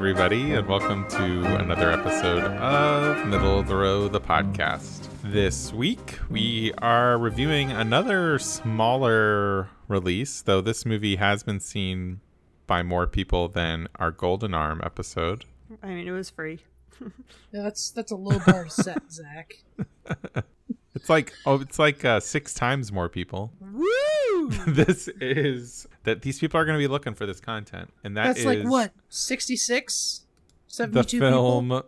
everybody, and welcome to another episode of Middle of the Row, the podcast. This week, we are reviewing another smaller release, though this movie has been seen by more people than our Golden Arm episode. I mean, it was free. Yeah, that's a low bar to set, Zach. It's like 6 times more people. Woo! This is that these people are going to be looking for this content, and that's like what 66, 72 people. The film people?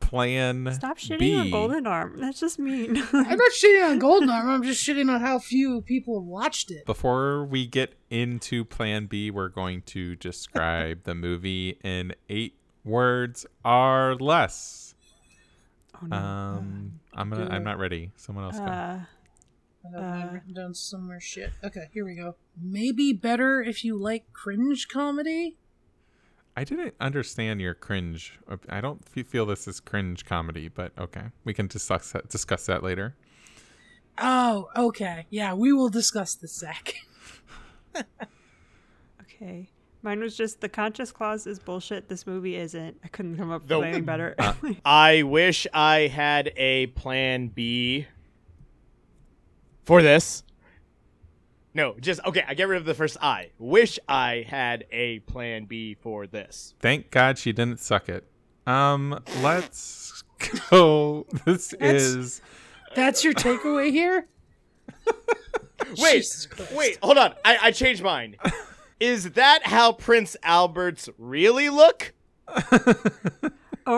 Plan. Stop shitting B. on Golden Arm. That's just mean. I'm not shitting on Golden Arm. I'm just shitting on how few people watched it. Before we get into Plan B, we're going to describe the movie in 8 words or less. Oh, no. I'm not ready. Someone else go. I've written down some more shit. Okay, here we go. Maybe better if you like cringe comedy. I didn't understand your cringe. I don't feel this is cringe comedy, but okay. We can discuss that later. Oh, okay. Yeah, we will discuss this, Zach. Okay. Mine was just the conscious clause is bullshit. This movie isn't. I couldn't come up with anything better. I wish I had a plan B for this. No, just okay. I get rid of the first I. Wish I had a plan B for this. Thank God she didn't suck it. Let's go. That's your takeaway here. Wait, hold on. I changed mine. Is that how Prince Alberts really look? All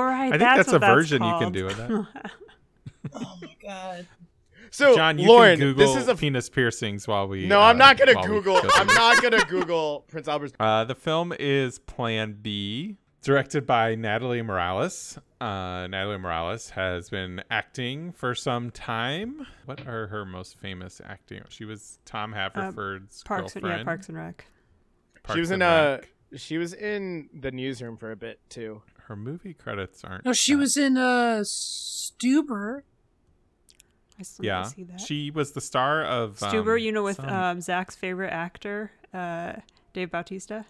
right, I think that's a version you can do of that. Oh my god! So, John, you Lauren, can Google this is penis piercings while we. No, I'm not gonna Google. I'm not gonna Google Prince Alberts. The film is Plan B, directed by Natalie Morales. Natalie Morales has been acting for some time. What are her most famous acting? She was Tom Haverford's girlfriend. Yeah, Parks and Rec. She was in the newsroom for a bit too. Her movie credits aren't. No, she was in Stuber. I still didn't see that. She was the star of Stuber. Zach's favorite actor, Dave Bautista.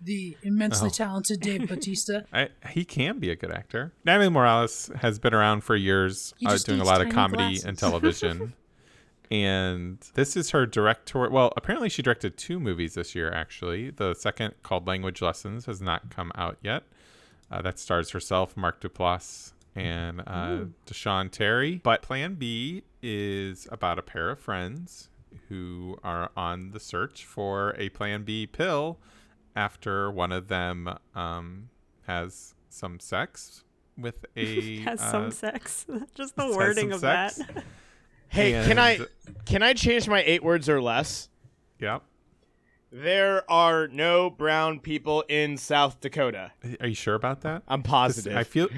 The immensely talented Dave Bautista. He can be a good actor. Natalie Morales has been around for years, doing a lot of comedy and television. And this is her director. Well, apparently she directed 2 movies this year, actually. The second, called Language Lessons, has not come out yet. That stars herself, Mark Duplass, and Deshaun Terry. But Plan B is about a pair of friends who are on the search for a Plan B pill after one of them has some sex with a... has some sex. Just the wording of sex. That. Hey, and can I change my 8 words or less? Yep. There are no brown people in South Dakota. Are you sure about that? I'm positive. I feel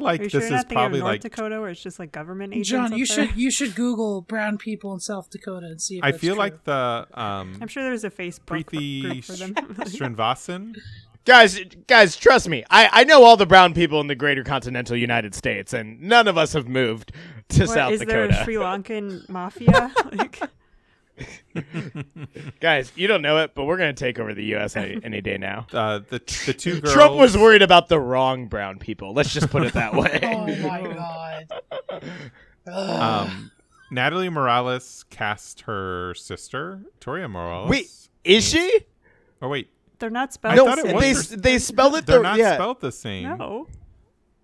like this sure is probably North Dakota, where it's just like government agents. John, you should Google brown people in South Dakota and see. Like the. I'm sure there's a Facebook group for them. Srinivasan. Guys, trust me. I know all the brown people in the greater continental United States, and none of us have moved to South Dakota. Is there a Sri Lankan mafia? Guys, you don't know it, but we're going to take over the U.S. any day now. The 2 girls... Trump was worried about the wrong brown people. Let's just put it that way. Oh, my God. Natalie Morales cast her sister, Victoria Morales. Wait, is she? Oh, wait. They're not spelled the same. They spelled it. They're not spelled the same. No.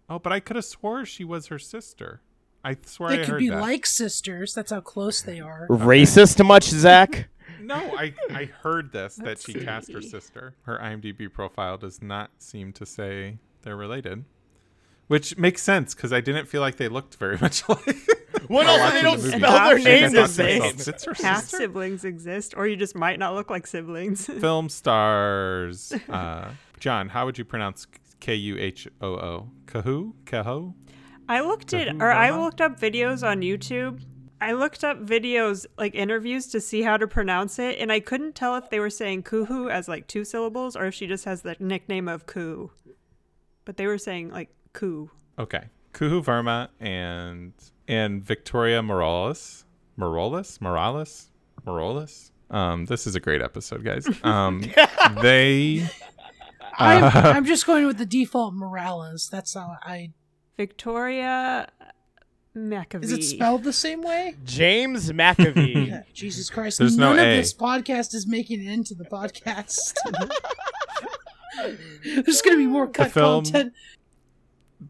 Oh, but I could have swore she was her sister. I swear I heard that. They could be like sisters. That's how close they are. Okay. Racist much, Zach? No, I heard this, that she cast her sister. Her IMDb profile does not seem to say they're related, which makes sense because I didn't feel like they looked very much alike. What else? They don't spell their name the same. It's her half sister. Siblings exist, or you just might not look like siblings. Film stars. John, how would you pronounce Kuhoo? Kuhu? I looked up videos on YouTube. I looked up videos, like interviews, to see how to pronounce it, and I couldn't tell if they were saying Kuhu as like 2 syllables, or if she just has the nickname of Kuhu. But they were saying like Kuhu. Okay. Kuhu Verma and Victoria Morales. This is a great episode, guys. They I'm just going with the default Morales. That's how I... Victoria McAvee. Is it spelled the same way? James McAvee. Jesus Christ. There's none no of this podcast is making it into the podcast. There's going to be more cut content.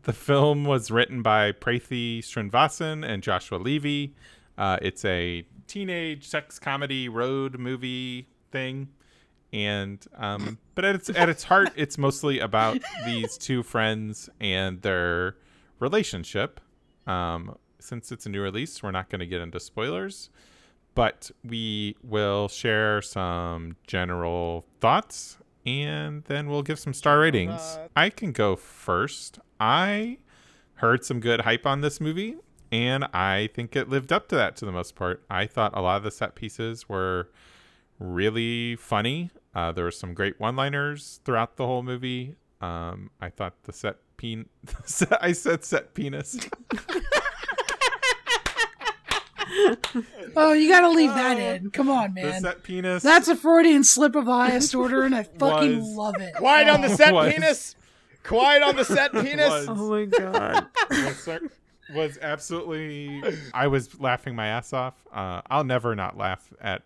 The film was written by Preethi Srinivasan and Joshua Levy. It's a teenage sex comedy road movie thing. And but at its heart, it's mostly about these two friends and their relationship. Since it's a new release, we're not going to get into spoilers, but we will share some general thoughts and then we'll give some star ratings. I can go first. I heard some good hype on this movie and I think it lived up to that to the most part. I thought a lot of the set pieces were really funny. There were some great one-liners throughout the whole movie. I thought the I said set penis. Oh, you gotta leave that in. Come on, man. The set penis. That's a Freudian slip of highest order, and I fucking love it. Quiet on the set penis. Quiet on the set penis. Oh my god. Was absolutely. I was laughing my ass off. I'll never not laugh at.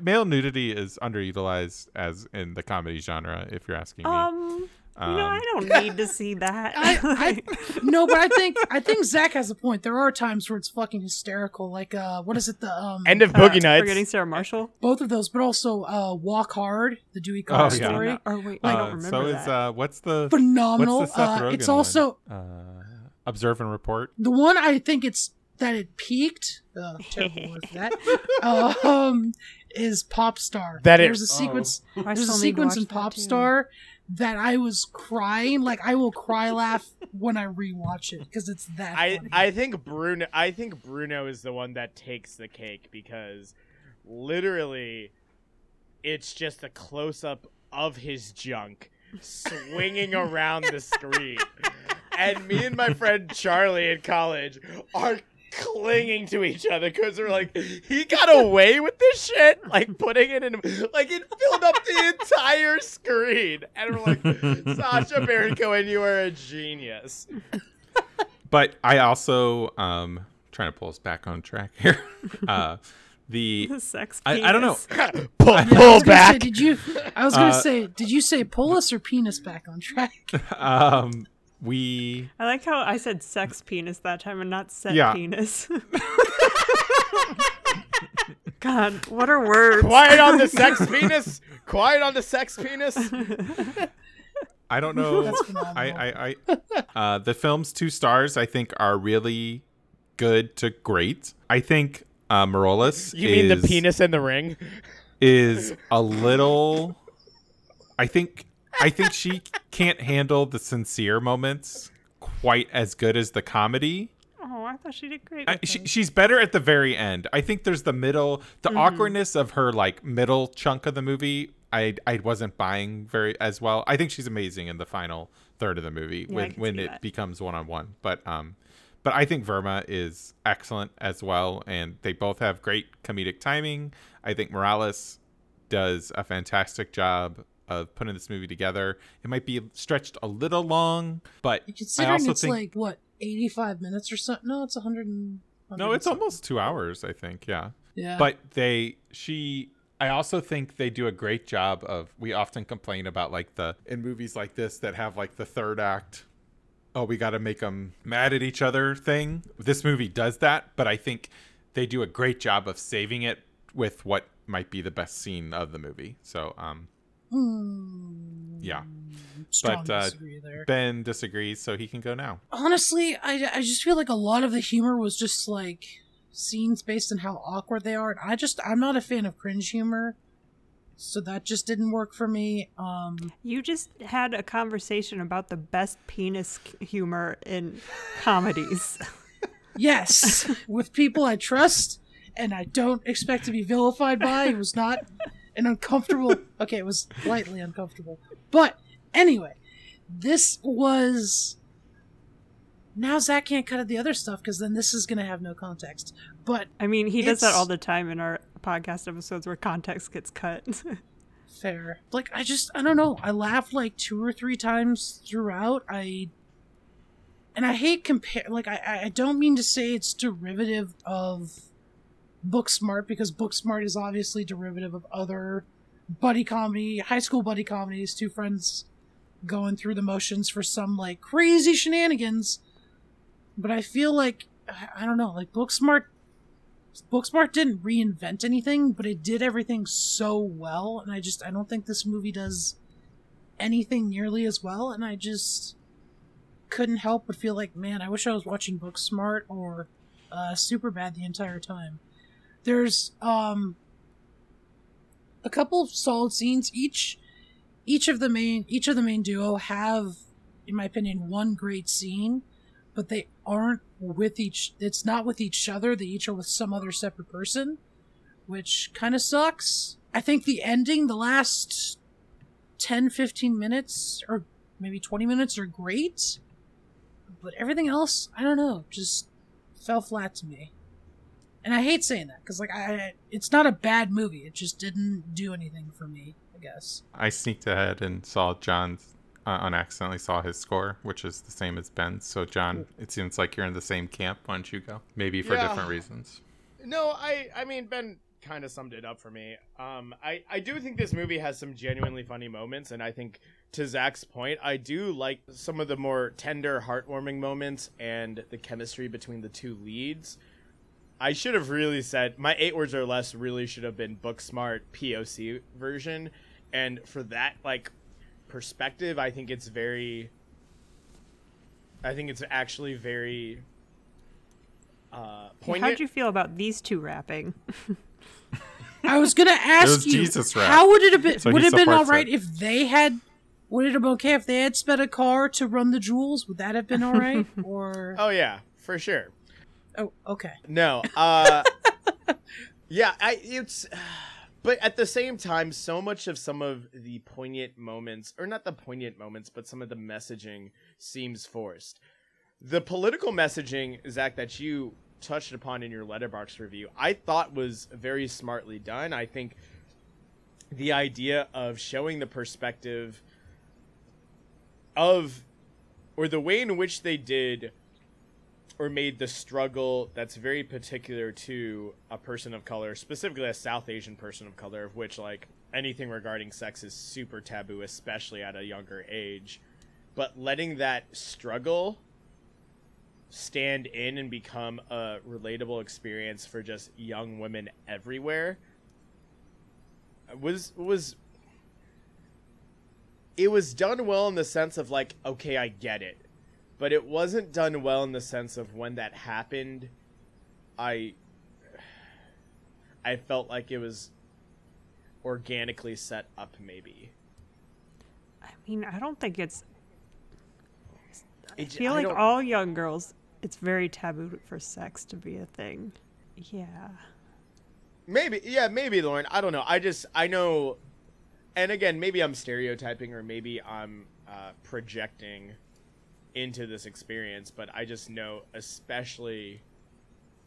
Male nudity is underutilized as in the comedy genre. If you're asking me. No, I don't need to see that. No, but I think Zach has a point. There are times where it's fucking hysterical. Like, what is it? The end of Boogie Nights. Forgetting Sarah Marshall. Both of those, but also Walk Hard, the Dewey Cox story. No, or wait, I don't remember that. So what's the phenomenal? What's the Seth Rogen it's also one? Observe and Report. The one I think it's that it peaked. Terrible with that. Is Pop Star? That there's a sequence. There's a sequence in Pop Star. That I was crying, like I will cry laugh when I rewatch it because it's that. Funny. I think Bruno is the one that takes the cake because, literally, it's just a close up of his junk swinging around the screen, and me and my friend Charlie in college are clinging to each other because we're like, he got away with this shit, like putting it in, like it filled up the entire screen, and we're like, Sacha Baron Cohen, you are a genius. But I also trying to pull us back on track here. The sex penis. I don't know. Pull back. Did you say pull us or penis back on track? I like how I said sex penis that time and not set penis. God, what are words? Quiet on the sex penis. Quiet on the sex penis. I don't know. I the film's 2 stars I think are really good to great. I think Morales. You mean the penis in the ring? Is a little. I think she can't handle the sincere moments quite as good as the comedy. Oh, I thought she did great. She's better at the very end. I think there's the middle, the awkwardness of her like middle chunk of the movie. I wasn't buying very as well. I think she's amazing in the final third of the movie when it becomes one-on-one. But I think Verma is excellent as well. And they both have great comedic timing. I think Morales does a fantastic job of putting this movie together. It might be stretched a little long, but considering I also it's think like what 85 minutes or something. No, it's 100. No, it's almost 2 hours, I think. Yeah. But I also think they do a great job of. We often complain about like in movies like this that have like the third act. Oh, we got to make them mad at each other thing. This movie does that, but I think they do a great job of saving it with what might be the best scene of the movie. So, yeah, but Ben disagrees, so he can go now. Honestly, I just feel like a lot of the humor was just like scenes based on how awkward they are, and I'm not a fan of cringe humor, so that just didn't work for me. You just had a conversation about the best penis humor in comedies. Yes, with people I trust and I don't expect to be vilified by. It was not. An uncomfortable... Okay, it was slightly uncomfortable. But, anyway, this was... Now Zach can't cut at the other stuff, because then this is going to have no context. But... I mean, he does that all the time in our podcast episodes where context gets cut. fair. Like, I don't know. I laughed like 2 or 3 times throughout. And I hate I don't mean to say it's derivative of Booksmart, because Booksmart is obviously derivative of other buddy comedy, high school buddy comedies, 2 friends going through the motions for some like crazy shenanigans. But I feel like, I don't know, like Booksmart didn't reinvent anything, but it did everything so well, and I don't think this movie does anything nearly as well, and I just couldn't help but feel like, man, I wish I was watching Booksmart or Superbad the entire time. There's a couple of solid scenes. Each of the main duo have, in my opinion, one great scene, but they aren't with each. It's not with each other. They each are with some other separate person, which kind of sucks. I think the ending, the last 10, 15 minutes, or maybe 20 minutes, are great, but everything else, I don't know, just fell flat to me. And I hate saying that, because it's not a bad movie. It just didn't do anything for me, I guess. I sneaked ahead and saw John's, accidentally saw his score, which is the same as Ben's. So, John, it seems like you're in the same camp. Why don't you go? Maybe for different reasons. No, I mean, Ben kind of summed it up for me. I do think this movie has some genuinely funny moments, and I think, to Zach's point, I do like some of the more tender, heartwarming moments and the chemistry between the 2 leads. I should have really said, my 8 words or less really should have been Booksmart POC version. And for that, like, perspective, I think it's actually very poignant. How'd you feel about these 2 rapping? I was gonna ask you, Jesus rap. How would it have been? So would it have been all right if they had? Would it have been okay if they had sped a car to run the jewels? Would that have been all right? Or oh yeah, for sure. Oh okay. No, yeah, it's. But at the same time, so much of some of the poignant moments, or not the poignant moments, but some of the messaging seems forced. The political messaging, Zach, that you touched upon in your Letterboxd review, I thought was very smartly done. I think the idea of showing the perspective of, or the way in which they did or made the struggle that's very particular to a person of color, specifically a South Asian person of color, of which, like, anything regarding sex is super taboo, especially at a younger age. But letting that struggle stand in and become a relatable experience for just young women everywhere was it was done well in the sense of, like, okay, I get it. But it wasn't done well in the sense of when that happened, I felt like it was organically set up, maybe. I mean, I don't think it's... I feel like all young girls, it's very taboo for sex to be a thing. Yeah. Maybe, Lauren. I don't know. I know... And again, maybe I'm stereotyping, or maybe I'm projecting into this experience, but I just know, especially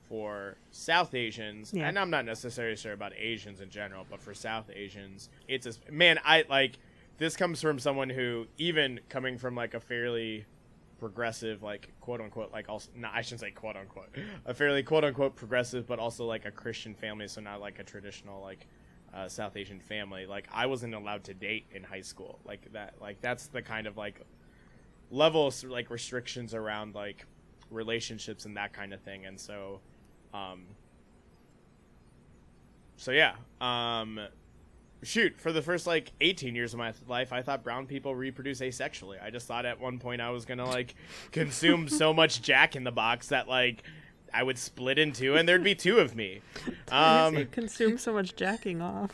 for South Asians, yeah. And I'm not necessarily sure about Asians in general, but for South Asians, it's a man. I like, this comes from someone who, even coming from like a fairly progressive, like, quote unquote, like, also, no, I shouldn't say quote unquote, a fairly quote unquote progressive, but also like a Christian family. So not like a traditional, like, South Asian family. Like, I wasn't allowed to date in high school like that. Like, that's the kind of like levels, like, restrictions around like relationships and that kind of thing. And so shoot, for the first like 18 years of my life, I thought brown people reproduce asexually. I just thought at one point I was gonna like consume so much Jack in the Box that like I would split in 2 and there'd be 2 of me. You consume so much jacking off.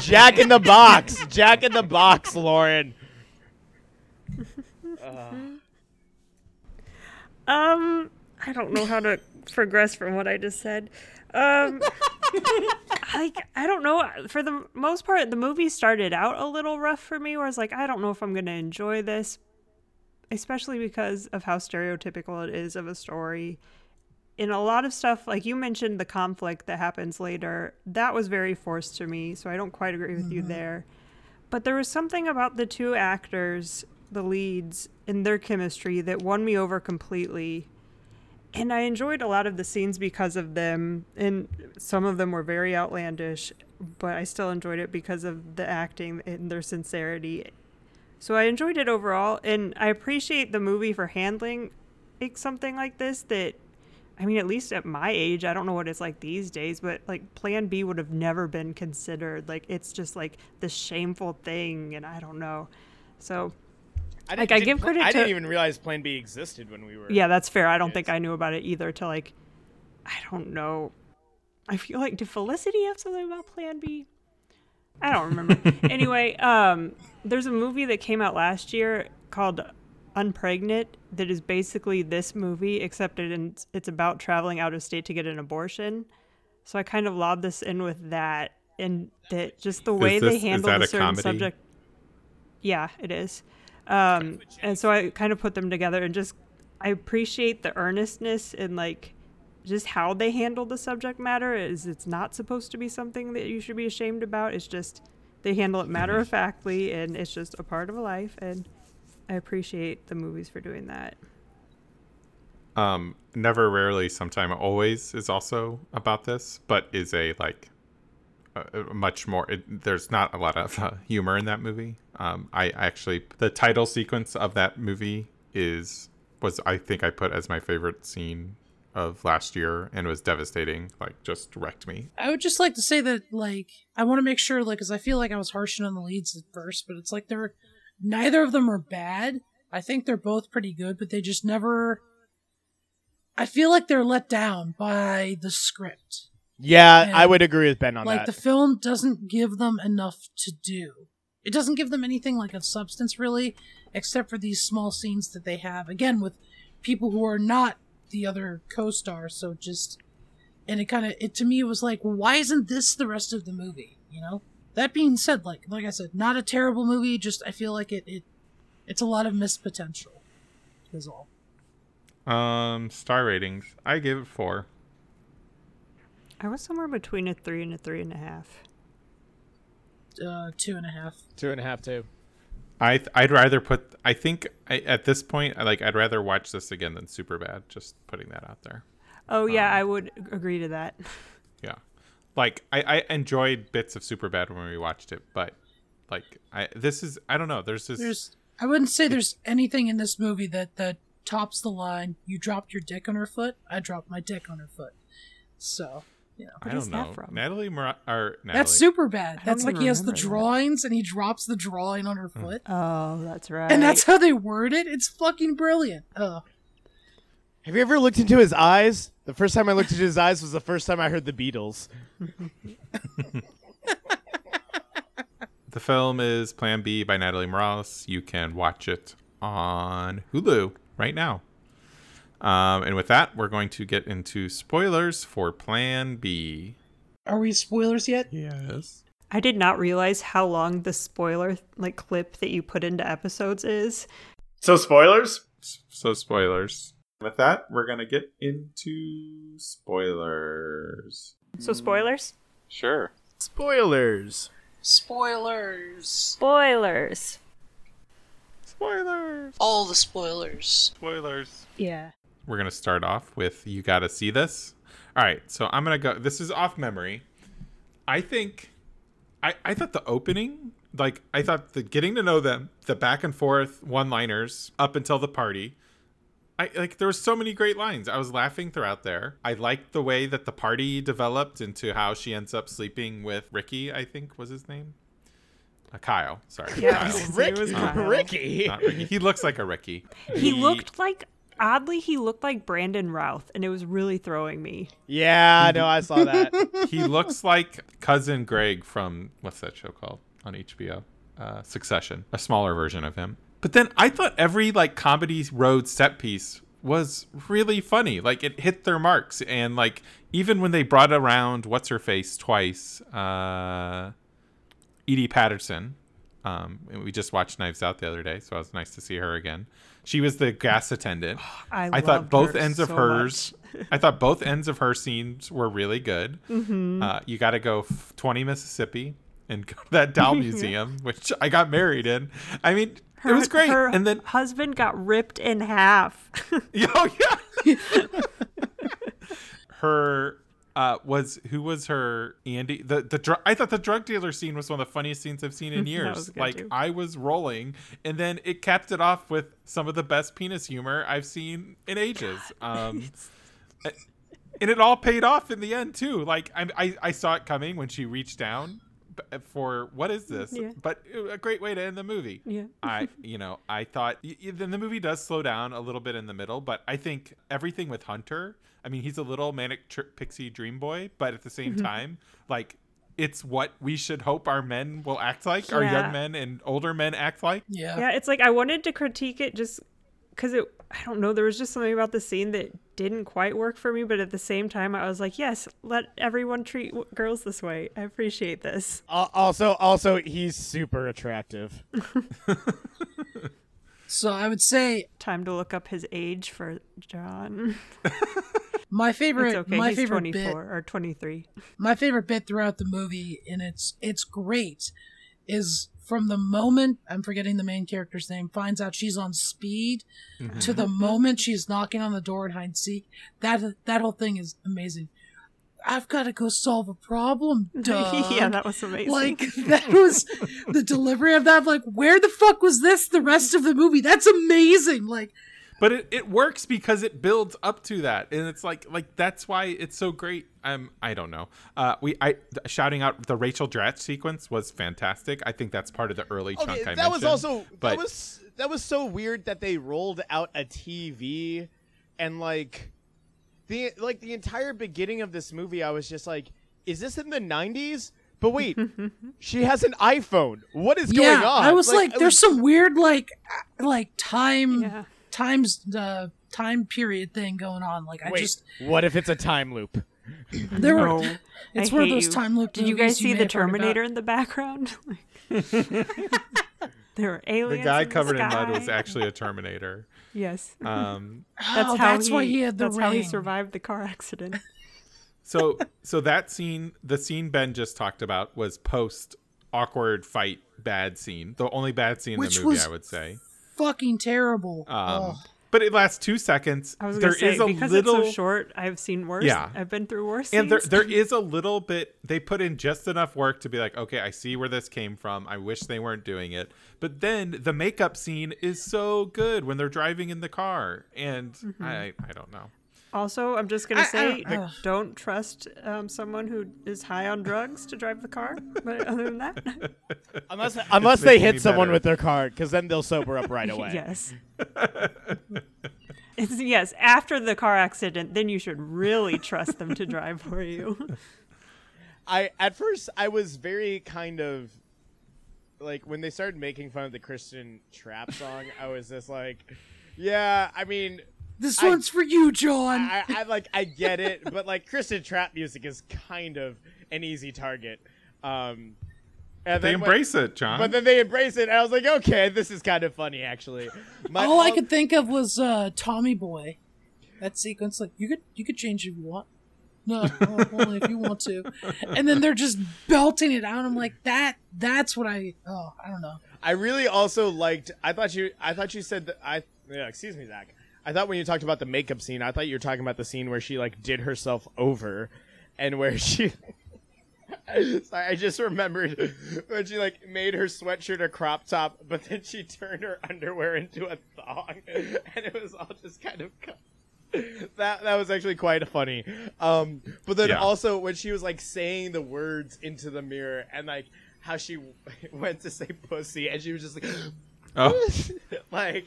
Jack in the Box, Lauren. I don't know how to progress from what I just said. Like, I don't know. For the most part, the movie started out a little rough for me, where I was like, I don't know if I'm going to enjoy this, especially because of how stereotypical it is of a story in a lot of stuff, like you mentioned, the conflict that happens later, that was very forced to me, so I don't quite agree with you there. But there was something about the two actors, the leads, and their chemistry that won me over completely. And I enjoyed a lot of the scenes because of them, and some of them were very outlandish, but I still enjoyed it because of the acting and their sincerity. So I enjoyed it overall, and I appreciate the movie for handling something like this that, I mean, at least at my age, I don't know what it's like these days, but like Plan B would have never been considered. Like, it's just like the shameful thing, and I don't know. So I didn't even realize Plan B existed when we were. Yeah, that's fair. I don't think I knew about it either till like, I don't know. I feel like, did Felicity have something about Plan B? I don't remember. Anyway, there's a movie that came out last year called Unpregnant that is basically this movie, except it's about traveling out of state to get an abortion. So I kind of lobbed this in with that, and that just the way they handle a certain comedy? Subject. Yeah, it is. And so I kind of put them together, and just I appreciate the earnestness and like just how they handle the subject matter. It's not supposed to be something that you should be ashamed about. It's just they handle it matter of factly, and it's just a part of a life, and I appreciate the movies for doing that. Never, rarely, sometime, always is also about this, but is a like much more. There's not a lot of humor in that movie. I actually, the title sequence of that movie was I think I put as my favorite scene of last year, and was devastating. Like, just wrecked me. I would just like to say that like I want to make sure, like, because I feel like I was harshing on the leads at first, but it's like they're. Neither of them are bad. I think they're both pretty good, but they just never... I feel like they're let down by the script. Yeah, and I would agree with Ben on that. Like, the film doesn't give them enough to do. It doesn't give them anything like of substance, really, except for these small scenes that they have, again, with people who are not the other co-stars, so just... And it kind of... It, to me, was like, well, why isn't this the rest of the movie, you know? That being said, like I said, not a terrible movie, just I feel like it's a lot of missed potential, is all. Star ratings. I gave it 4. I was somewhere between a 3 and a 3.5. 2.5. 2.5 too. I'd rather at this point, like, I'd rather watch this again than Superbad, just putting that out there. Oh yeah, I would agree to that. Yeah. Like, I enjoyed bits of Superbad when we watched it, but, like, I don't know. I wouldn't say there's anything in this movie that tops the line, you dropped your dick on her foot, I dropped my dick on her foot. So, you know. I don't know. That from? Natalie. That's Superbad. That's like he has the drawings and he drops the drawing on her foot. Oh, that's right. And that's how they word it. It's fucking brilliant. Oh. Have you ever looked into his eyes? The first time I looked into his eyes was the first time I heard the Beatles. The film is Plan B by Natalie Morales. You can watch it on Hulu right now. And with that, we're going to get into spoilers for Plan B. Are we spoilers yet? Yes. I did not realize how long the spoiler clip that you put into episodes is. So spoilers? So spoilers. With that, we're going to get into spoilers. So spoilers? Sure. Spoilers. Spoilers. Spoilers. Spoilers. All the spoilers. Spoilers. Yeah. We're going to start off with You Gotta See This. All right, so I'm going to go. This is off memory. I think I thought the opening, like, I thought the getting to know them, the back and forth one-liners up until the party, there were so many great lines. I was laughing throughout there. I liked the way that the party developed into how she ends up sleeping with Ricky, I think was his name. Kyle, sorry. Yeah, Kyle. Rick, was Kyle. Ricky. Not Ricky. He looks like a Ricky. He looked like, oddly, he looked like Brandon Routh, and it was really throwing me. Yeah, no, I saw that. He looks like Cousin Greg from, what's that show called on HBO? Succession, a smaller version of him. But then I thought every comedy road set piece was really funny. Like, it hit their marks. And even when they brought around what's her face twice, Edie Patterson, And we just watched Knives Out the other day, so it was nice to see her again. She was the gas attendant. I thought both ends of hers. I thought both ends of her scenes were really good. Mm-hmm. You got to go 20 Mississippi and go to that doll museum, which I got married in. I mean, it was great. Her and then husband got ripped in half. Oh yeah. Her. Who was her Andy? I thought the drug dealer scene was one of the funniest scenes I've seen in years. Like too. I was rolling, and then it capped it off with some of the best penis humor I've seen in ages. And it all paid off in the end too. Like I saw it coming when she reached down for what is this? Yeah. But a great way to end the movie. Yeah. I thought then the movie does slow down a little bit in the middle, but I think everything with Hunter. I mean, he's a little manic pixie dream boy, but at the same time, like, it's what we should hope our men will act like, our young men and older men act like. Yeah. Yeah, it's like I wanted to critique it just because I don't know, there was just something about the scene that didn't quite work for me, but at the same time, I was like, yes, let everyone treat girls this way. I appreciate this. Also, he's super attractive. So I would say... Time to look up his age for John. My favorite, it's okay. He's 24 or 23. My favorite bit throughout the movie, and it's great, is from the moment, I'm forgetting the main character's name, finds out she's on speed, to the moment she's knocking on the door at hide-and-seek. That whole thing is amazing. I've got to go solve a problem, duh. Yeah, that was amazing. Like, that was the delivery of that. Like, where the fuck was this the rest of the movie? That's amazing. Like, but it works because it builds up to that. And it's like that's why it's so great. I don't know. Shouting out the Rachel Dratch sequence was fantastic. I think that's part of the early chunk I mentioned. That was also, but that was so weird that they rolled out a TV and like... The entire beginning of this movie, I was just like, is this in the 90s? But wait, she has an iPhone. What is going on? I was like there's some weird, like time period thing going on. Like, what if it's a time loop? It's one of those time loop. Did you guys see the Terminator in the background? There were aliens. The guy covered in mud was actually a Terminator. Yes. That's how he survived the car accident. So that scene, the scene Ben just talked about, was post awkward fight bad scene. The only bad scene in the movie, I would say. Fucking terrible. But it lasts 2 seconds. I was going to say, it's so short, I've seen worse. Yeah. I've been through worse scenes. And there is a little bit, they put in just enough work to be like, okay, I see where this came from. I wish they weren't doing it. But then the makeup scene is so good when they're driving in the car. And I don't know. Also, I'm just going to say, don't trust someone who is high on drugs to drive the car. But other than that. Unless they hit someone with their car, because then they'll sober up right away. Yes. Yes, after the car accident, then you should really trust them to drive for you. At first, I was very kind of, like, when they started making fun of the Christian trap song, I was just like, yeah, I mean... This one's for you, John. I get it, but like Christian trap music is kind of an easy target. But then they embrace it, and I was like, okay, this is kind of funny, actually. All I could think of was Tommy Boy. That sequence, like you could change if you want. No, only if you want to. And then they're just belting it out. I'm like, that's what I don't know. I really also liked. I thought you said that. Yeah, excuse me, Zach. I thought when you talked about the makeup scene, I thought you were talking about the scene where she like did herself over and where she I just remembered when she like made her sweatshirt a crop top, but then she turned her underwear into a thong and it was all just kind of that was actually quite funny. But then also when she was like saying the words into the mirror and like how she went to say pussy and she was just like oh, like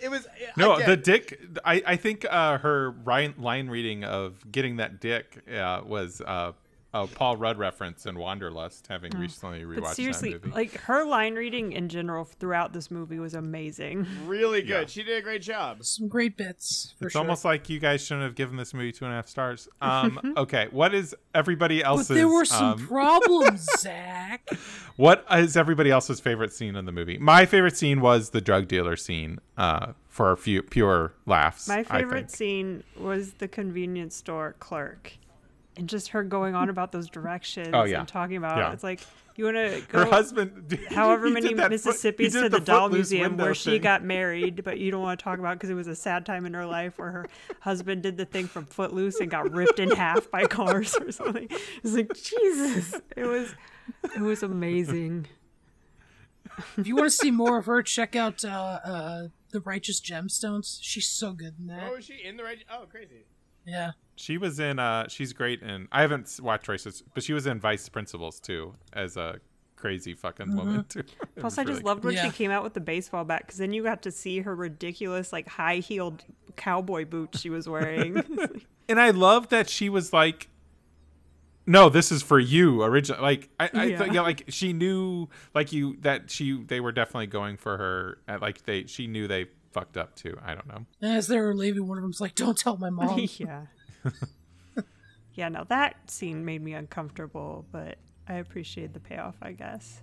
it was. No, the dick. I think her line reading of getting that dick was Paul Rudd reference in Wanderlust, having recently rewatched that movie. Like, her line reading in general throughout this movie was amazing. Really good. Yeah. She did a great job. Some great bits. It's almost like you guys shouldn't have given this movie 2.5 stars. Okay, what is everybody else's? But there were some problems, Zach. What is everybody else's favorite scene in the movie? My favorite scene was the drug dealer scene. For a few pure laughs. My favorite scene was the convenience store clerk. And just her going on about those directions and talking about it's like, you want to go her husband, however many Mississippis to the doll museum where she got married, but you don't want to talk about because it was a sad time in her life where her husband did the thing from Footloose and got ripped in half by cars or something. It's like, Jesus, it was amazing. If you want to see more of her, check out The Righteous Gemstones. She's so good in that. Oh, is she in The Righteous? Oh, crazy. Yeah. She was in, she's great in, I haven't watched Righteous, but she was in Vice Principals, too, as a crazy fucking woman, too. Plus, I just loved when she came out with the baseball bat, because then you got to see her ridiculous, like, high-heeled cowboy boots she was wearing. And I love that she was like, no, this is for you originally. Like, I thought, like she knew, like they were definitely going for her. Like she knew they fucked up too. I don't know. As they were leaving, one of them's like, "Don't tell my mom." Yeah. No, that scene made me uncomfortable, but I appreciate the payoff, I guess.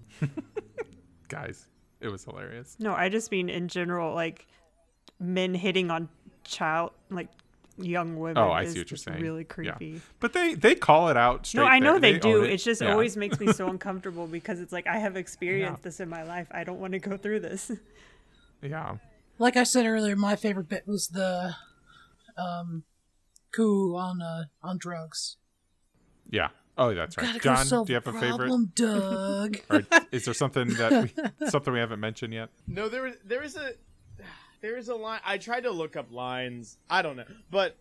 Guys, it was hilarious. No, I just mean in general, like men hitting on young women. Oh, I see what you're saying. Really creepy. Yeah. But they call it out straight. No, I know they do. It just always makes me so uncomfortable because it's like I have experienced this in my life. I don't want to go through this. Yeah. Like I said earlier, my favorite bit was the coup on drugs. Yeah. Oh, that's right. John, do you have a favorite? Doug. Or is there something something we haven't mentioned yet? No, there is a line. I tried to look up lines. I don't know, but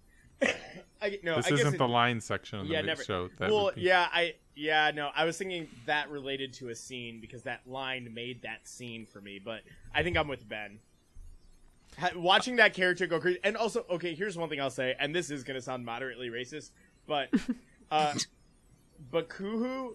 I guess the line section of the show. I was thinking that related to a scene because that line made that scene for me. But I think I'm with Ben. Watching that character go crazy, and also, okay, here's one thing I'll say, and this is gonna sound moderately racist, but Kuhu,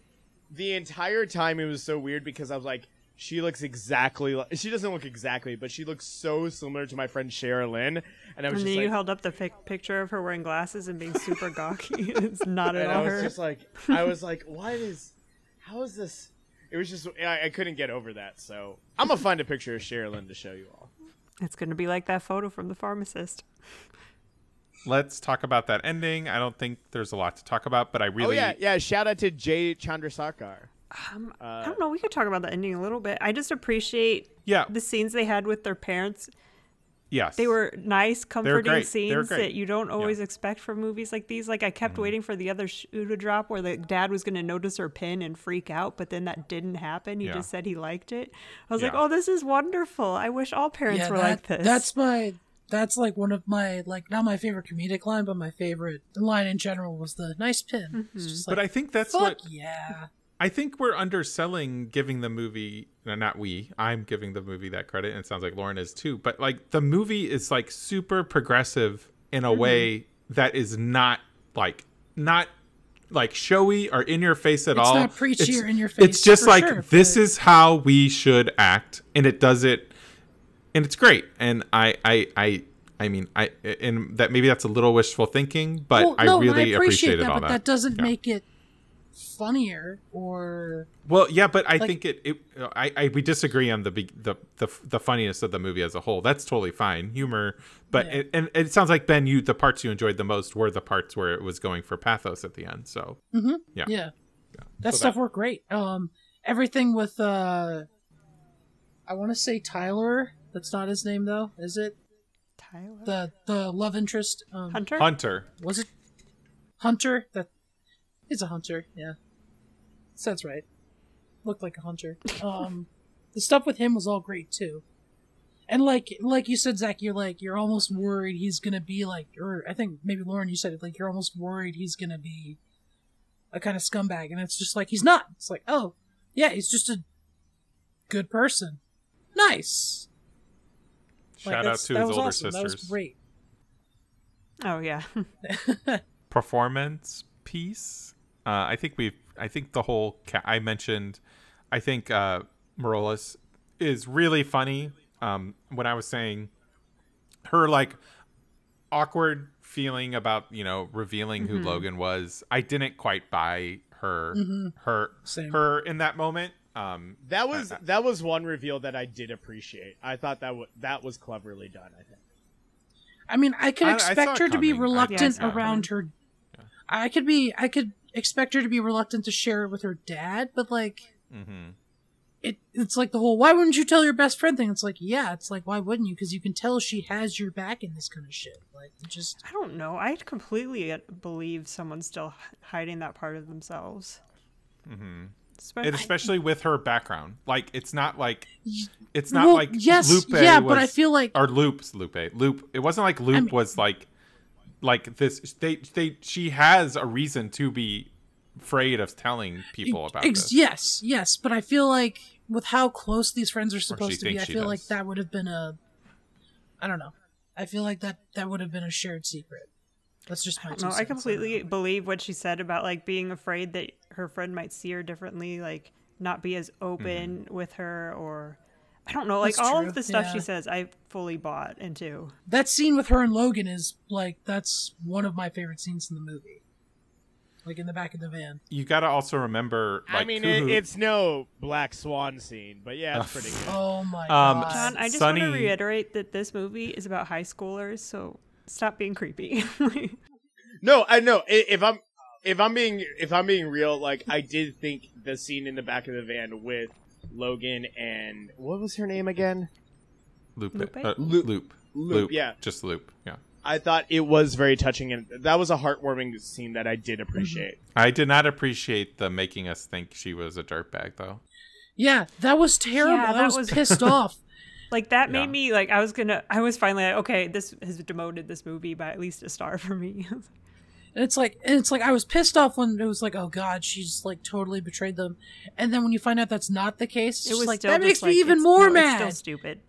the entire time it was so weird because I was like, she looks exactly like... She doesn't look exactly, but she looks so similar to my friend Shara Lynn. And I was just like... And then you held up the picture of her wearing glasses and being super gawky. It's not at all her. And I was just like... I was like, what is... How is this... It was just... I couldn't get over that, so... I'm going to find a picture of Shara Lynn to show you all. It's going to be like that photo from the pharmacist. Let's talk about that ending. I don't think there's a lot to talk about, but I really... Oh, yeah. Yeah, shout out to Jay Chandrasekhar. I don't know. We could talk about the ending a little bit. I just appreciate the scenes they had with their parents. Yes. They were nice, comforting scenes that you don't always expect from movies like these. Like, I kept waiting for the other shoe to drop where the dad was going to notice her pin and freak out, but then that didn't happen. He just said he liked it. I was like, oh, this is wonderful. I wish all parents were like this. That's like one of my, like, not my favorite comedic line, but my favorite line in general was the nice pin. Mm-hmm. It's just like, but I think that's what... Yeah. I think we're underselling giving the movie, I'm giving the movie that credit, and it sounds like Lauren is too, but like the movie is like super progressive in a way that is not like showy or in your face at all. It's not preachy or in your face. It's just like, this is how we should act, and it does it, and it's great. And I mean, that maybe that's a little wishful thinking, but I appreciated all that. But that doesn't make it funnier or but I think we disagree on the funniness of the movie as a whole. That's totally fine, humor, but it sounds like, Ben, the parts you enjoyed the most were the parts where it was going for pathos at the end, so that stuff worked great. Everything with I want to say Tyler, that's not his name though, is it? Tyler, the love interest, Hunter, was it Hunter? That He's a hunter, yeah. Sounds right. Looked like a hunter. The stuff with him was all great too. And like you said, Zach, you're almost worried he's gonna be like, or I think maybe Lauren, you said it, like you're almost worried he's gonna be a kind of scumbag, and it's just like he's not. It's like, oh yeah, he's just a good person. Nice. Shout out to his older sisters. That was great. Oh yeah. Performance piece. I think Morales is really funny. When I was saying her like awkward feeling about, you know, revealing who Logan was, I didn't quite buy her her in that moment. That was one reveal that I did appreciate. I thought that was cleverly done. I think. I mean, I could expect her to be reluctant around her. Yeah. I could expect her to be reluctant to share it with her dad, but like, it's like the whole "why wouldn't you tell your best friend" thing. It's like, yeah, it's like, why wouldn't you? Because you can tell she has your back in this kind of shit. Like, just I don't know. I completely believe someone's still hiding that part of themselves. Mm-hmm. Especially with her background, like it's not like Lupe. Yeah, but I feel like Lupe. It wasn't like Lupe was like this. She has a reason to be afraid of telling people about this. Yes, but I feel like with how close these friends are supposed to be, I feel like that would have been a. I don't know. I feel like that would have been a shared secret. That's just my two cents. I completely believe what she said about like being afraid that her friend might see her differently, like not be as open with her, or I don't know, like that's all true. Of the stuff she says, I fully bought into. That scene with her and Logan is like, that's one of my favorite scenes in the movie. Like in the back of the van. You got to also remember, like, I mean, it's no Black Swan scene, but yeah, it's pretty good. Oh my God. John, I just want to reiterate that this movie is about high schoolers, so stop being creepy. No, I know. If I'm being real, like I did think the scene in the back of the van with Logan and what was her name again? Lupe. Yeah, just Lupe. Yeah. I thought it was very touching, and that was a heartwarming scene that I did appreciate. I did not appreciate the making us think she was a dirtbag, though. Yeah, that was terrible. Yeah, I was pissed off. Like that made me like I was finally like, okay, this has demoted this movie by at least a star for me. And it's like I was pissed off when it was like, oh God, she's like totally betrayed them, and then when you find out that's not the case, it's like that makes me even more mad. It's still stupid.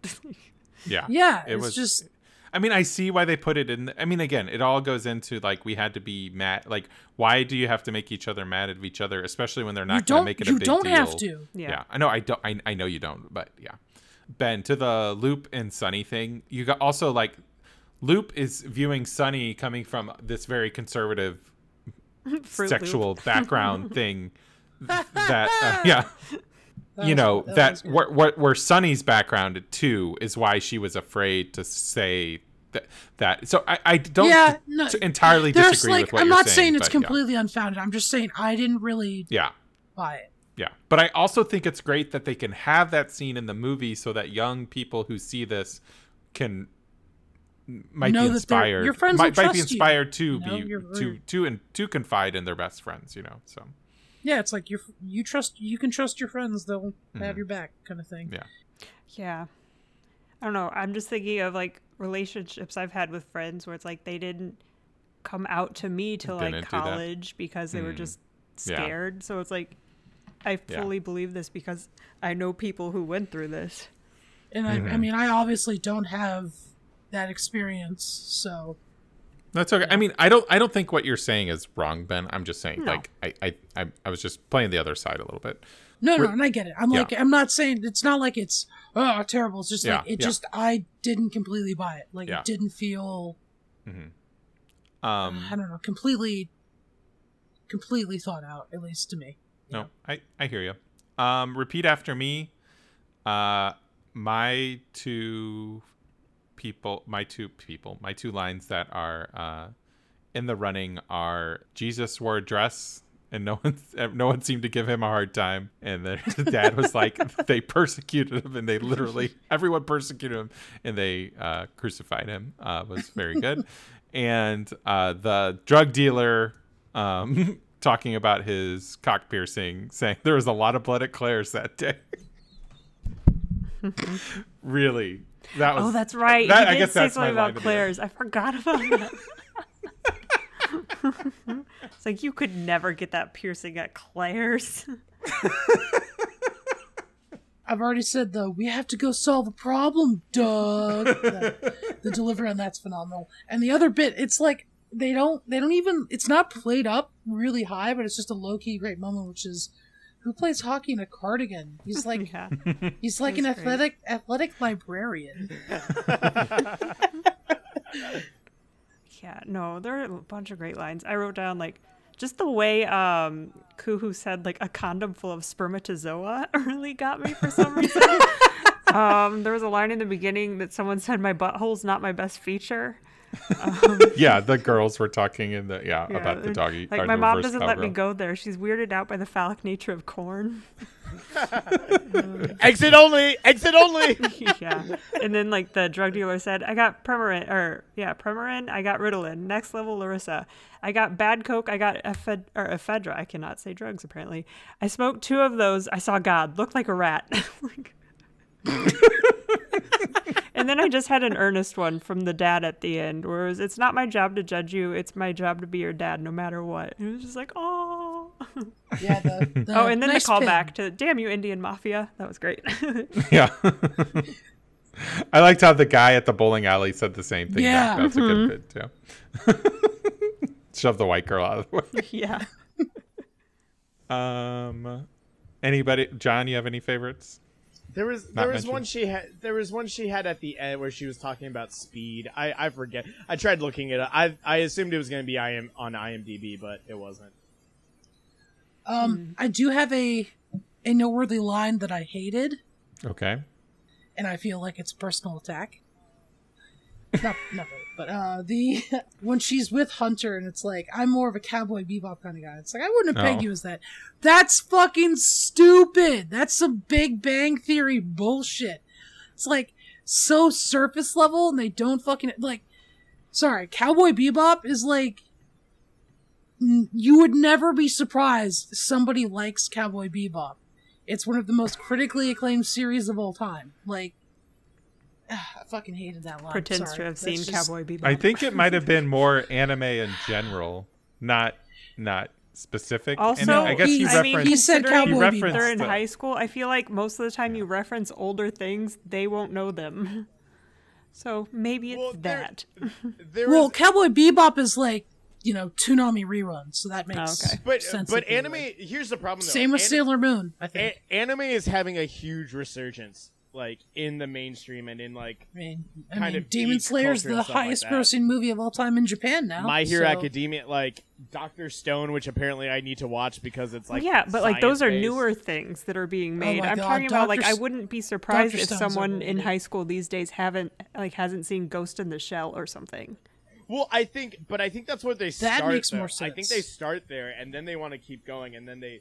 yeah. It was just. I mean, I see why they put it in. I mean, again, it all goes into like we had to be mad. Like, why do you have to make each other mad at each other, especially when they're not going to make it a big deal? You don't have to. Yeah, I know. I know you don't, but yeah. Ben, to the Lupe and Sunny thing, you got also like Lupe is viewing Sunny coming from this very conservative sexual background thing that where Sunny's background too is why she was afraid to say that. So I don't entirely disagree with what you're saying. I'm not saying it's completely unfounded. I'm just saying I didn't really buy it. Yeah, but I also think it's great that they can have that scene in the movie so that young people who see this might be inspired to confide in their best friends, you know. So yeah, it's like you can trust your friends; they'll have your back, kind of thing. Yeah. I don't know. I'm just thinking of like relationships I've had with friends where it's like they didn't come out to me till like college because they were just scared. Yeah. So it's like. I fully believe this because I know people who went through this. And I mean, I obviously don't have that experience, so. That's okay. Yeah. I mean, I don't think what you're saying is wrong, Ben. I'm just saying, like, I was just playing the other side a little bit. No, and I get it. I'm like, I'm not saying, it's not like it's, oh, terrible. It's just like, I didn't completely buy it. Like, it didn't feel, I don't know, completely thought out, at least to me. No, I hear you. Repeat after me. My two lines that are in the running are Jesus wore a dress and no one seemed to give him a hard time. And then his dad was like, they persecuted him and they literally, everyone persecuted him and they crucified him. Was very good. And the drug dealer, talking about his cock piercing, saying there was a lot of blood at Claire's that day. Really? That was. Oh, that's right. That, I guess that's my line about Claire's. I forgot about that. It's like you could never get that piercing at Claire's. I've already said though, we have to go solve a problem, Doug. The delivery on that's phenomenal. And the other bit, it's like they don't even, it's not played up really high, but it's just a low-key great moment, which is, who plays hockey in a cardigan? He's like yeah. He's like an great. athletic librarian. Yeah, no, there are a bunch of great lines. I wrote down like just the way Kuhu said like a condom full of spermatozoa really got me for some reason. There was a line in the beginning that someone said, "My butthole's not my best feature." Yeah, the girls were talking in the about the doggy. Like my mom doesn't let me go there. She's weirded out by the phallic nature of corn. Exit only. Yeah, and then like the drug dealer said, "I got Premarin. I got Ritalin. Next level, Larissa. I got bad coke. I got ephedra. I cannot say drugs apparently. I smoked 2 of those. I saw God. Looked like a rat." Like, and then I just had an earnest one from the dad at the end where it was, it's not my job to judge you, it's my job to be your dad no matter what. And it was just like, oh yeah, the and then nice the callback to damn you Indian mafia, that was great. Yeah. I liked how the guy at the bowling alley said the same thing. Yeah, that's a good bit too. Shove the white girl out of the way. Yeah. Anybody, John, you have any favorites? There was one she had at the end where she was talking about speed. I forget. I tried looking it up. I assumed it was going to be on IMDb, but it wasn't. I do have a noteworthy line that I hated. Okay. And I feel like it's a personal attack. Not really, but the when she's with Hunter and it's like, I'm more of a Cowboy Bebop kind of guy. It's like, I wouldn't have pegged you as that. That's fucking stupid. That's some Big Bang Theory bullshit. It's like so surface level, and they don't fucking like. Sorry, Cowboy Bebop is like, you would never be surprised somebody likes Cowboy Bebop. It's one of the most critically acclaimed series of all time. Like. I fucking hated that line. Pretends to have seen Cowboy Bebop. I think it might have been more anime in general, not specific. Also, and I guess he said Cowboy Bebop. They're in high school. I feel like most of the time you reference older things, they won't know them. So maybe it's that. Well, Cowboy Bebop is like, you know, Toonami reruns, so that makes sense. But anime, here's the problem, though. Same with Sailor Moon, I think. Anime is having a huge resurgence. Like in the mainstream and in like kind of Demon Slayer's the highest grossing movie of all time in Japan now. My Hero Academia, like Dr. Stone, which apparently I need to watch because it's like but like those are newer things that are being made. I'm talking about like I wouldn't be surprised if someone in high school these days hasn't seen Ghost in the Shell or something. Well, I think that's where they start. That makes more sense. I think they start there and then they want to keep going and then they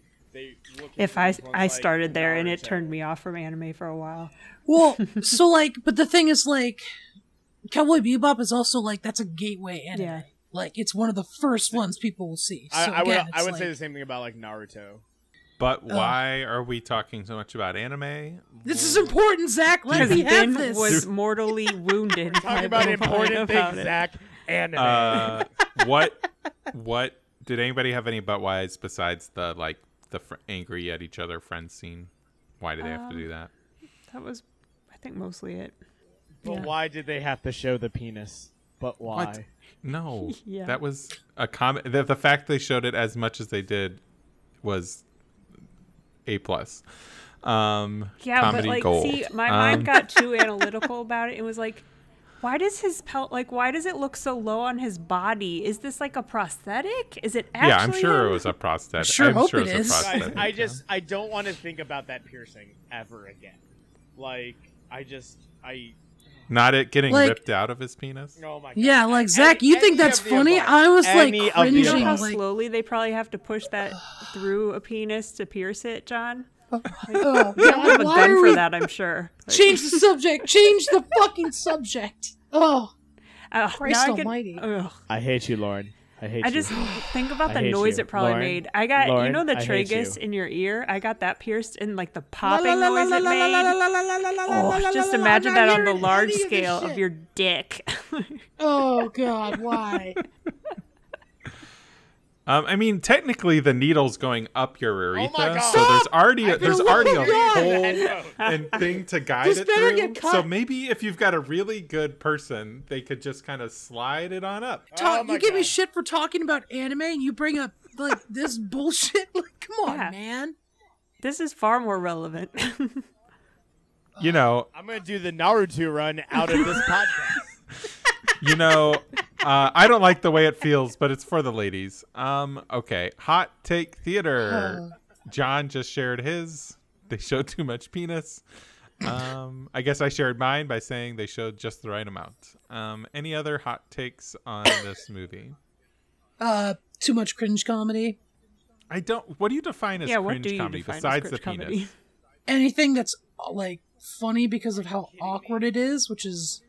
look at I started there and it turned me off from anime for a while. Well, so like, but the thing is like, Cowboy Bebop is also like, that's a gateway anime. Yeah. Like it's one of the first ones people will see. So I would say the same thing about like Naruto. But why are we talking so much about anime? This is important, Zach. Let me have this. Was mortally wounded. We're talking about important things, Zach. Anime. What did anybody have any butt whys besides the like? The angry at each other friends scene. Why did they have to do that? That was, I think, mostly it. But why did they have to show the penis? But why? What? No, that was a comment. The fact they showed it as much as they did was A+. Comedy but like, gold. See, my mind got too analytical about it. It was like, why does it look so low on his body? Is this like a prosthetic? Is it actually? Yeah, I'm sure it was a prosthetic. I'm sure it is. I don't want to think about that piercing ever again. Like, not it getting like, ripped out of his penis? Oh my God. Yeah, like, Zach, you think that's funny? I was like cringing. You know how slowly they probably have to push that through a penis to pierce it, John? I'm sure. Like, change the subject. Change the fucking subject. Oh Christ Almighty! I hate you, Lauren. I hate you. I just think about the noise it probably made. I got the tragus in your ear. I got that pierced, and like the popping noise it made. Just imagine that on the large scale of your dick. Oh God, why? I mean, technically, the needle's going up your urethra, so there's already a hole and thing to guide it through. So maybe if you've got a really good person, they could just kind of slide it on up. You give me shit for talking about anime, and you bring up like this bullshit. Like, come on, man. This is far more relevant. You know, I'm gonna do the Naruto run out of this podcast. You know, I don't like the way it feels, but it's for the ladies. Okay, hot take theater. John just shared his. They showed too much penis. I guess I shared mine by saying they showed just the right amount. Any other hot takes on this movie? Too much cringe comedy. I don't. What do you define as cringe comedy besides the penis? Anything that's like funny because of how awkward it is, which is.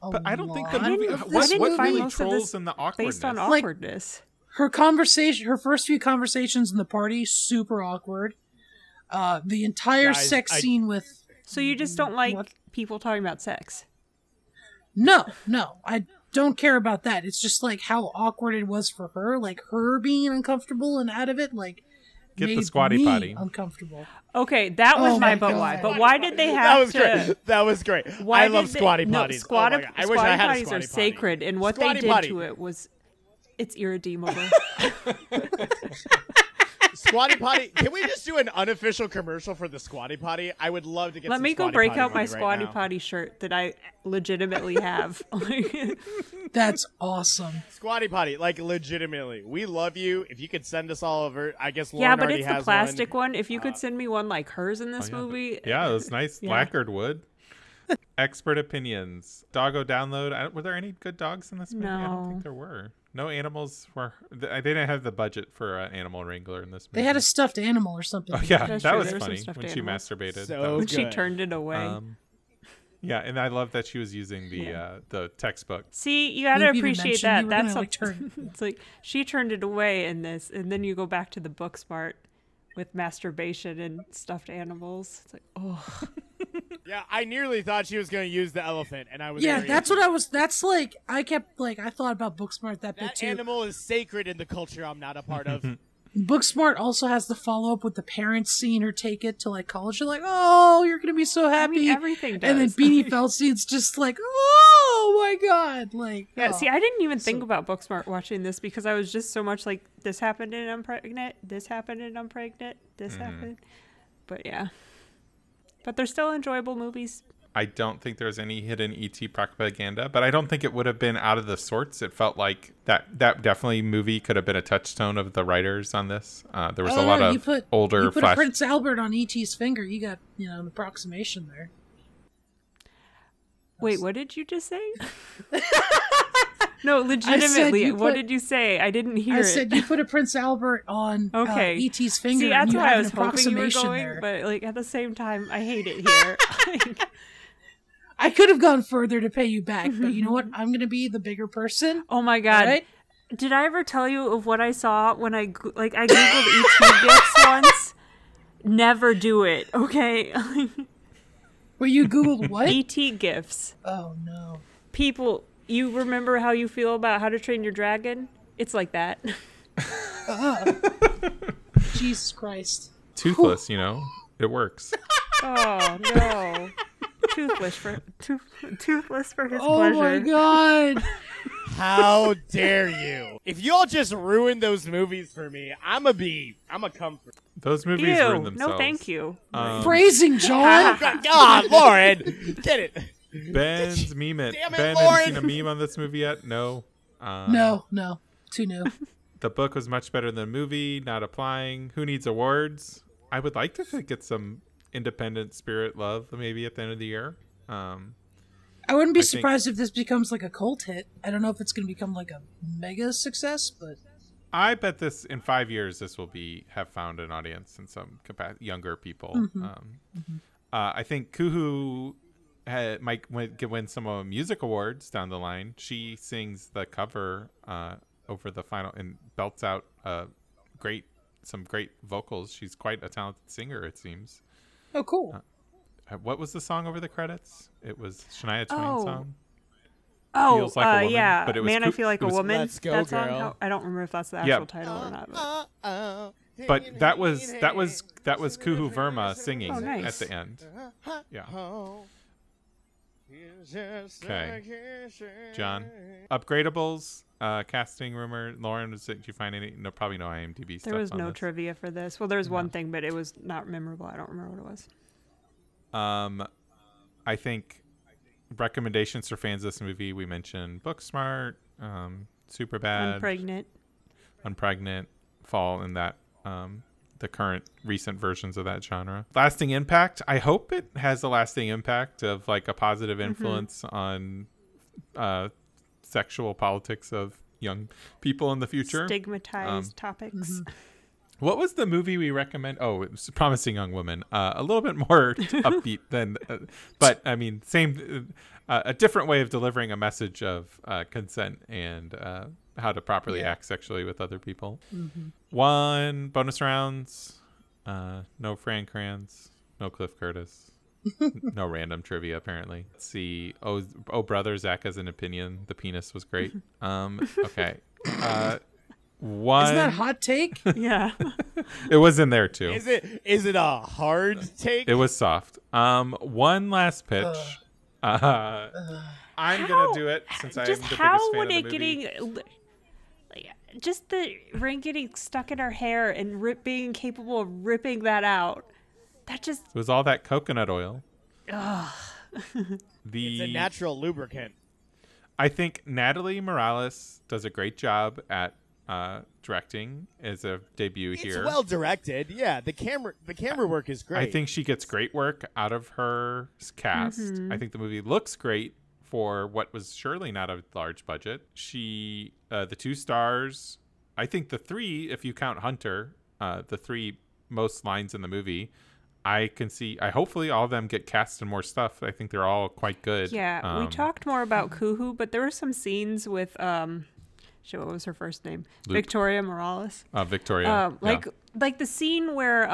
But I don't think the movie. What really trolls in the awkwardness? Based on awkwardness, like, her first few conversations in the party, super awkward. The entire sex scene with. So you just don't like people talking about sex? No, I don't care about that. It's just like how awkward it was for her, like her being uncomfortable and out of it, like. Get the squatty potty. Uncomfortable. Okay, that was my but why. But why did they have to? That was great. I love squatty potties. I wish I had a squatty potty. Squatty potties are sacred, and what they did to it was, it's irredeemable. Squatty potty. Can we just do an unofficial commercial for the squatty potty? I would love to get. Let me go break out my squatty potty shirt that I legitimately have. That's awesome. Squatty potty, like legitimately. We love you. If you could send us all over, I guess. Lauren but it's the plastic one. If you could send me one like hers in this movie. Yeah, it's nice lacquered wood. Expert opinions. Doggo download. Were there any good dogs in this movie? No. I don't think there were. No animals were. They didn't have the budget for an animal wrangler in this movie. They had a stuffed animal or something. Oh, yeah, that was funny when she masturbated. So when she turned it away. Yeah, and I love that she was using the textbook. See, you gotta appreciate that. That's like it's like she turned it away in this, and then you go back to the Booksmart with masturbation and stuffed animals. It's like Yeah, I nearly thought she was going to use the elephant, and I was. Yeah, that's what I was. That's like I thought about Booksmart that bit too. That animal is sacred in the culture I'm not a part of. Booksmart also has the follow up with the parents seeing her take it to like college. You're like, oh, you're going to be so happy. I mean, everything does. And then Beanie Feldstein's just like, oh my god, like. Yeah, see, I didn't even think about Booksmart watching this because I was just so much like, this happened in Unpregnant. This happened in Unpregnant. This happened, but yeah. But they're still enjoyable movies. I don't think there's any hidden E.T. propaganda, but I don't think it would have been out of the sorts. It felt like that definitely movie could have been a touchstone of the writers on this. There was older. You put a Prince Albert on E.T.'s finger. You got an approximation there. Wait, what did you just say? No, legitimately, what did you say? I didn't hear it. I said you put a Prince Albert on E.T.'s finger. See, that's why I was hoping you were going, but like, at the same time, I hate it here. I could have gone further to pay you back, but you know what? I'm going to be the bigger person. Oh, my God. Right? Did I ever tell you of what I saw when I Googled E.T. gifts once? Never do it, okay? Well, you Googled what? E.T. gifts. Oh, no. People... You remember how you feel about How to Train Your Dragon? It's like that. Jesus Christ. Toothless, it works. Oh no! Toothless for his pleasure. Oh my God! How dare you? If y'all just ruin those movies for me, I'm a comfort. Those movies ruin themselves. No, thank you. Phrasing, John. God, Lauren, get it. Ben's meme it. Ben hasn't seen a meme on this movie yet? No. No. Too new. The book was much better than the movie. Not applying. Who needs awards? I would like to get some independent spirit love maybe at the end of the year. I wouldn't be surprised if this becomes like a cult hit. I don't know if it's going to become like a mega success, but... I bet this in 5 years this will have found an audience in some younger people. Mm-hmm. I think Kuhu... Mike win some music awards down the line. She sings the cover over the final and belts out some great vocals. She's quite a talented singer, it seems. Oh, cool. What was the song over the credits? It was Shania Twain's song. Feels Like a Woman. Yeah. But it was Man, I Feel Like a Woman. Let's Go, that song, Girl. I don't remember if that's the actual title or not. But that was Kuhu Verma singing at the end. Yeah. Okay. John. Upgradables. Casting rumor. Lauren, did you find any? No, probably no IMDb stuff. There was no trivia for this. Well, there was one thing, but it was not memorable. I don't remember what it was. I think recommendations for fans of this movie, we mentioned Booksmart, Superbad, Unpregnant, fall in that the current recent versions of that genre. Lasting impact. I hope it has a lasting impact of like a positive influence on sexual politics of young people in the future. Stigmatized topics. What was the movie we recommend? Oh, it was Promising Young Woman. A little bit more upbeat than, but I mean, same, a different way of delivering a message of consent and how to properly act sexually with other people. One, bonus rounds, no Fran Kranz, no Cliff Curtis, no random trivia apparently. Let's see. Oh, brother, Zach has an opinion. The penis was great. Okay. One. Isn't that a hot take? Yeah. It was in there too. Is it a hard take? It was soft. One last pitch. I'm going to do it since I am the biggest fan of the movie. Just the rain getting stuck in our hair and being capable of ripping that out. That just. It was all that coconut oil. Ugh. It's a natural lubricant. I think Natalie Morales does a great job at directing as a debut here. It's well directed. Yeah, the camera work is great. I think she gets great work out of her cast. I think the movie looks great for what was surely not a large budget. She the two stars, I think the three if you count Hunter, the three most lines in the movie. I can see. I hopefully all of them get cast in more stuff. I think they're all quite good. Yeah, we talked more about Kuhu, but there were some scenes with what was her first name? Luke. Victoria Morales. Victoria. Like the scene where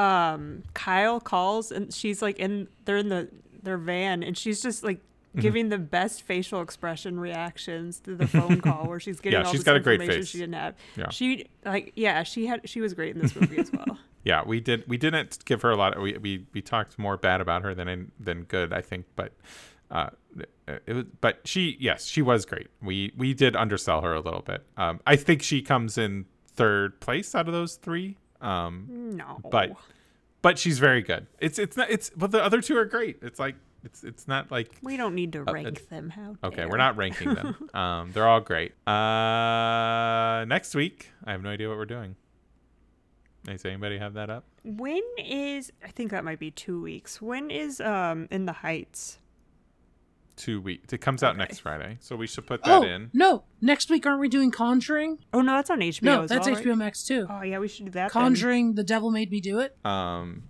Kyle calls and she's like they're in their van and she's just like giving the best facial expression reactions to the phone call where she's getting all this information she didn't have. Yeah. She was great in this movie as well. Yeah, we didn't give her a lot of, we talked more bad about her than good, I think, but she was great. We did undersell her a little bit. I think she comes in third place out of those three. But she's very good. But the other two are great. It's like it's not like we don't need to rank them. We're not ranking them. They're all great. Next week, I have no idea what we're doing. Does anybody have that up? I think that might be 2 weeks. When is In the Heights? 2 weeks. It comes out next Friday, so we should put that in. No, next week aren't we doing Conjuring? Oh no, that's on HBO. No, that's HBO right? Max too. Oh yeah, we should do that. Conjuring, then. The Devil Made Me Do It.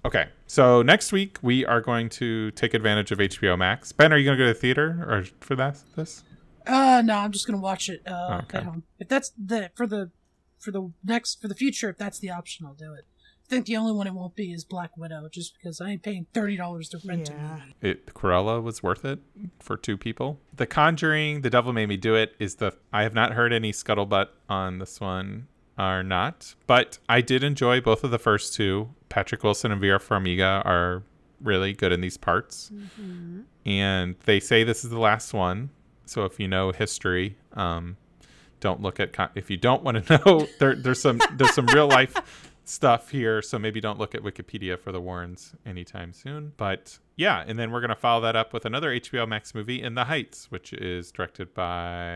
Okay, so next week we are going to take advantage of HBO Max. Ben, are you going to go to the theater or for that? This? No, I'm just going to watch it at home. If that's for the future, if that's the option, I'll do it. I think the only one it won't be is Black Widow, just because I ain't paying $30 to rent it. Cruella was worth it for two people. The Conjuring, The Devil Made Me Do It I have not heard any scuttlebutt on this one or not, but I did enjoy both of the first two. Patrick Wilson and Vera Farmiga are really good in these parts, and they say this is the last one. So if you know history, don't look at if you don't want to know. There's some real life stuff here, so maybe don't look at Wikipedia for the Warrens anytime soon. But yeah, and then we're going to follow that up with another HBO Max movie, In the Heights, which is directed by,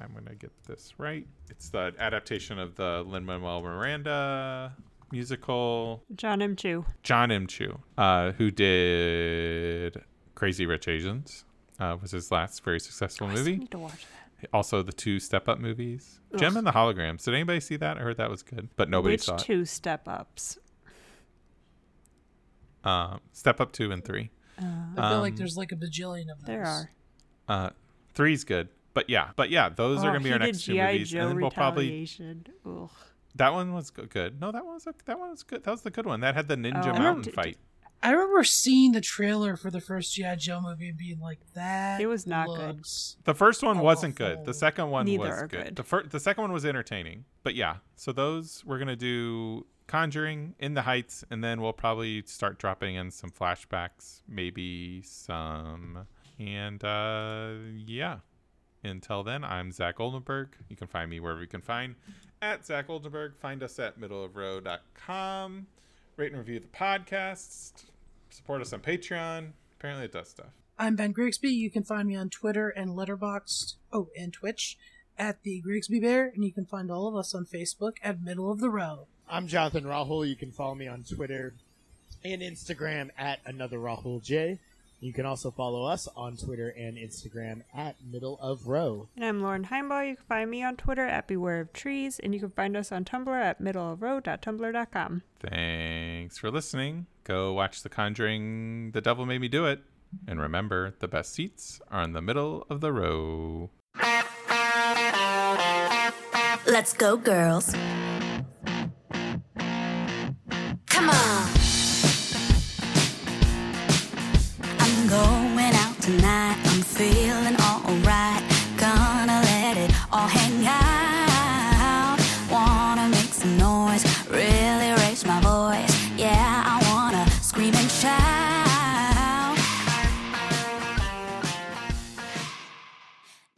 I'm going to get this right, it's the adaptation of the Lin-Manuel Miranda musical. John M. Chu, who did Crazy Rich Asians, was his last very successful movie. I need to watch that. Also, the two Step Up movies. Ugh. Gem and the Holograms. Did anybody see that? I heard that was good, but nobody saw it. Which two Step Ups? Step Up 2 and 3. I feel like there's like a bajillion of those. There are. 3's good. But yeah, those are going to be our next two movies. G.I. Joe and then we'll probably... Ugh. That one was good. No, that one was good. That was the good one. That had the ninja mountain fight. I remember seeing the trailer for the first G.I. Joe movie and being like, that it was not good. The first one wasn't good. The second one was good. The second one was entertaining. But yeah, so those, we're going to do Conjuring, In the Heights, and then we'll probably start dropping in some flashbacks, maybe some. And yeah, until then, I'm Zach Oldenburg. You can find me wherever you can find at Zach Oldenburg. Find us at middleofrow.com. Rate and review the podcast. Support us on Patreon. Apparently it does stuff. I'm Ben Grigsby. You can find me on Twitter and Letterboxd. Oh, and Twitch at the Grigsby Bear. And you can find all of us on Facebook at Middle of the Row. I'm Jonathan Rahul. You can follow me on Twitter and Instagram at Another Rahul J. You can also follow us on Twitter and Instagram at Middle of Row. And I'm Lauren Heimbaugh. You can find me on Twitter at Beware of Trees. And you can find us on Tumblr at middleofrow.tumblr.com. Thanks for listening. Go watch The Conjuring, The Devil Made Me Do It. And remember, the best seats are in the middle of the row. Let's go, girls. Come on. Going out tonight, I'm feeling all right, gonna let it all hang out.